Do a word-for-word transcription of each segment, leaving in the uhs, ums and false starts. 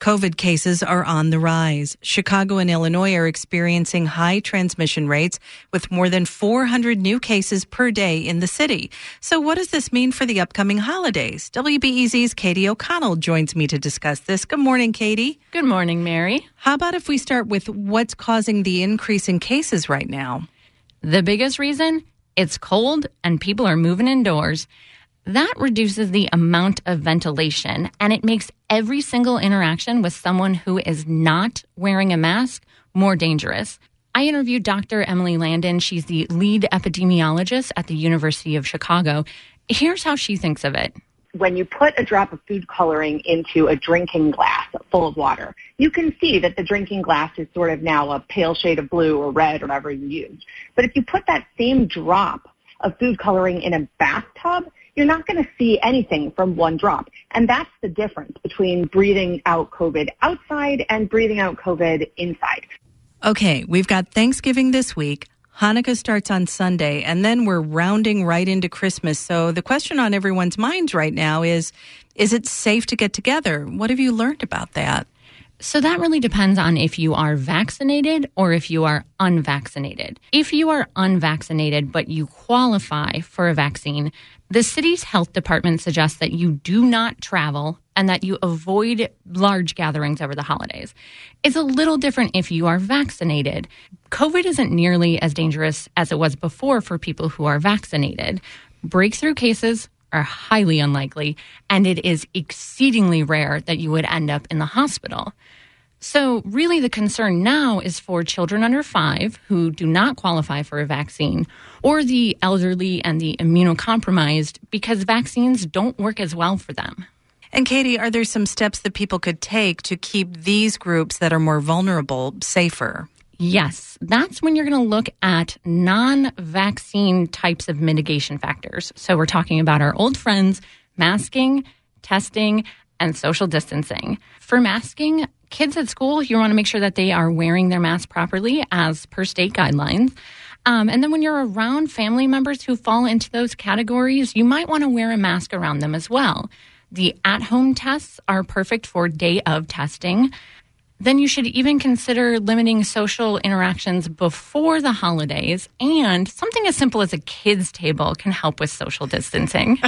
COVID cases are on the rise. Chicago and Illinois are experiencing high transmission rates with more than four hundred new cases per day in the city. So what does this mean for the upcoming holidays? W B E Z's Katie O'Connell joins me to discuss this. Good morning, Katie. Good morning, Mary. How about if we start with what's causing the increase in cases right now? The biggest reason? It's cold and people are moving indoors. That reduces the amount of ventilation, and it makes every single interaction with someone who is not wearing a mask more dangerous. I interviewed Doctor Emily Landon. She's the lead epidemiologist at the University of Chicago. Here's how she thinks of it. When you put a drop of food coloring into a drinking glass full of water, you can see that the drinking glass is sort of now a pale shade of blue or red or whatever you use. But if you put that same drop of food coloring in a bathtub, you're not going to see anything from one drop. And that's the difference between breathing out COVID outside and breathing out COVID inside. Okay, we've got Thanksgiving this week. Hanukkah starts on Sunday, and then we're rounding right into Christmas. So the question on everyone's minds right now is, is it safe to get together? What have you learned about that? So that really depends on if you are vaccinated or if you are unvaccinated. If you are unvaccinated but you qualify for a vaccine, the city's health department suggests that you do not travel and that you avoid large gatherings over the holidays. It's a little different if you are vaccinated. COVID isn't nearly as dangerous as it was before for people who are vaccinated. Breakthrough cases are highly unlikely, and it is exceedingly rare that you would end up in the hospital. So really the concern now is for children under five who do not qualify for a vaccine, or the elderly and the immunocompromised, because vaccines don't work as well for them. And Katie, are there some steps that people could take to keep these groups that are more vulnerable safer? Yes, that's when you're going to look at non-vaccine types of mitigation factors. So we're talking about our old friends, masking, testing, and social distancing. For masking, kids at school, you want to make sure that they are wearing their masks properly as per state guidelines. Um, and then when you're around family members who fall into those categories, you might want to wear a mask around them as well. The at-home tests are perfect for day-of testing. Then you should even consider limiting social interactions before the holidays, and something as simple as a kids' table can help with social distancing.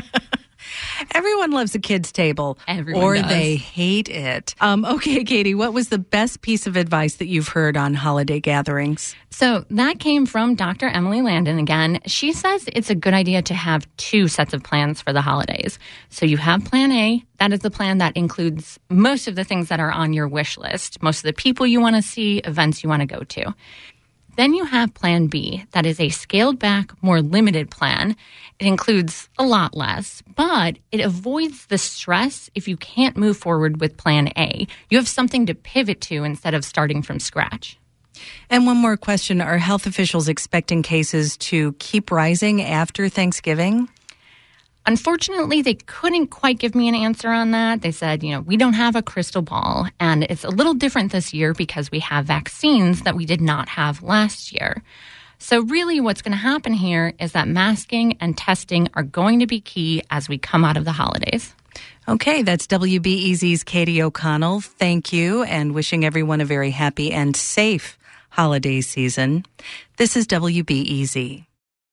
Everyone loves a kids' table. Everyone or does. They hate it. Um, okay, Katie, what was the best piece of advice that you've heard on holiday gatherings? So that came from Doctor Emily Landon again. She says it's a good idea to have two sets of plans for the holidays. So you have plan A. That is the plan that includes most of the things that are on your wish list, most of the people you want to see, events you want to go to. Then you have plan B. That is a scaled back, more limited plan. It includes a lot less, but it avoids the stress if you can't move forward with plan A. You have something to pivot to instead of starting from scratch. And one more question. Are health officials expecting cases to keep rising after Thanksgiving? Unfortunately, they couldn't quite give me an answer on that. They said, you know, we don't have a crystal ball, and it's a little different this year because we have vaccines that we did not have last year. So really what's going to happen here is that masking and testing are going to be key as we come out of the holidays. Okay, that's W B E Z's Katie O'Connell. Thank you, and wishing everyone a very happy and safe holiday season. This is W B E Z.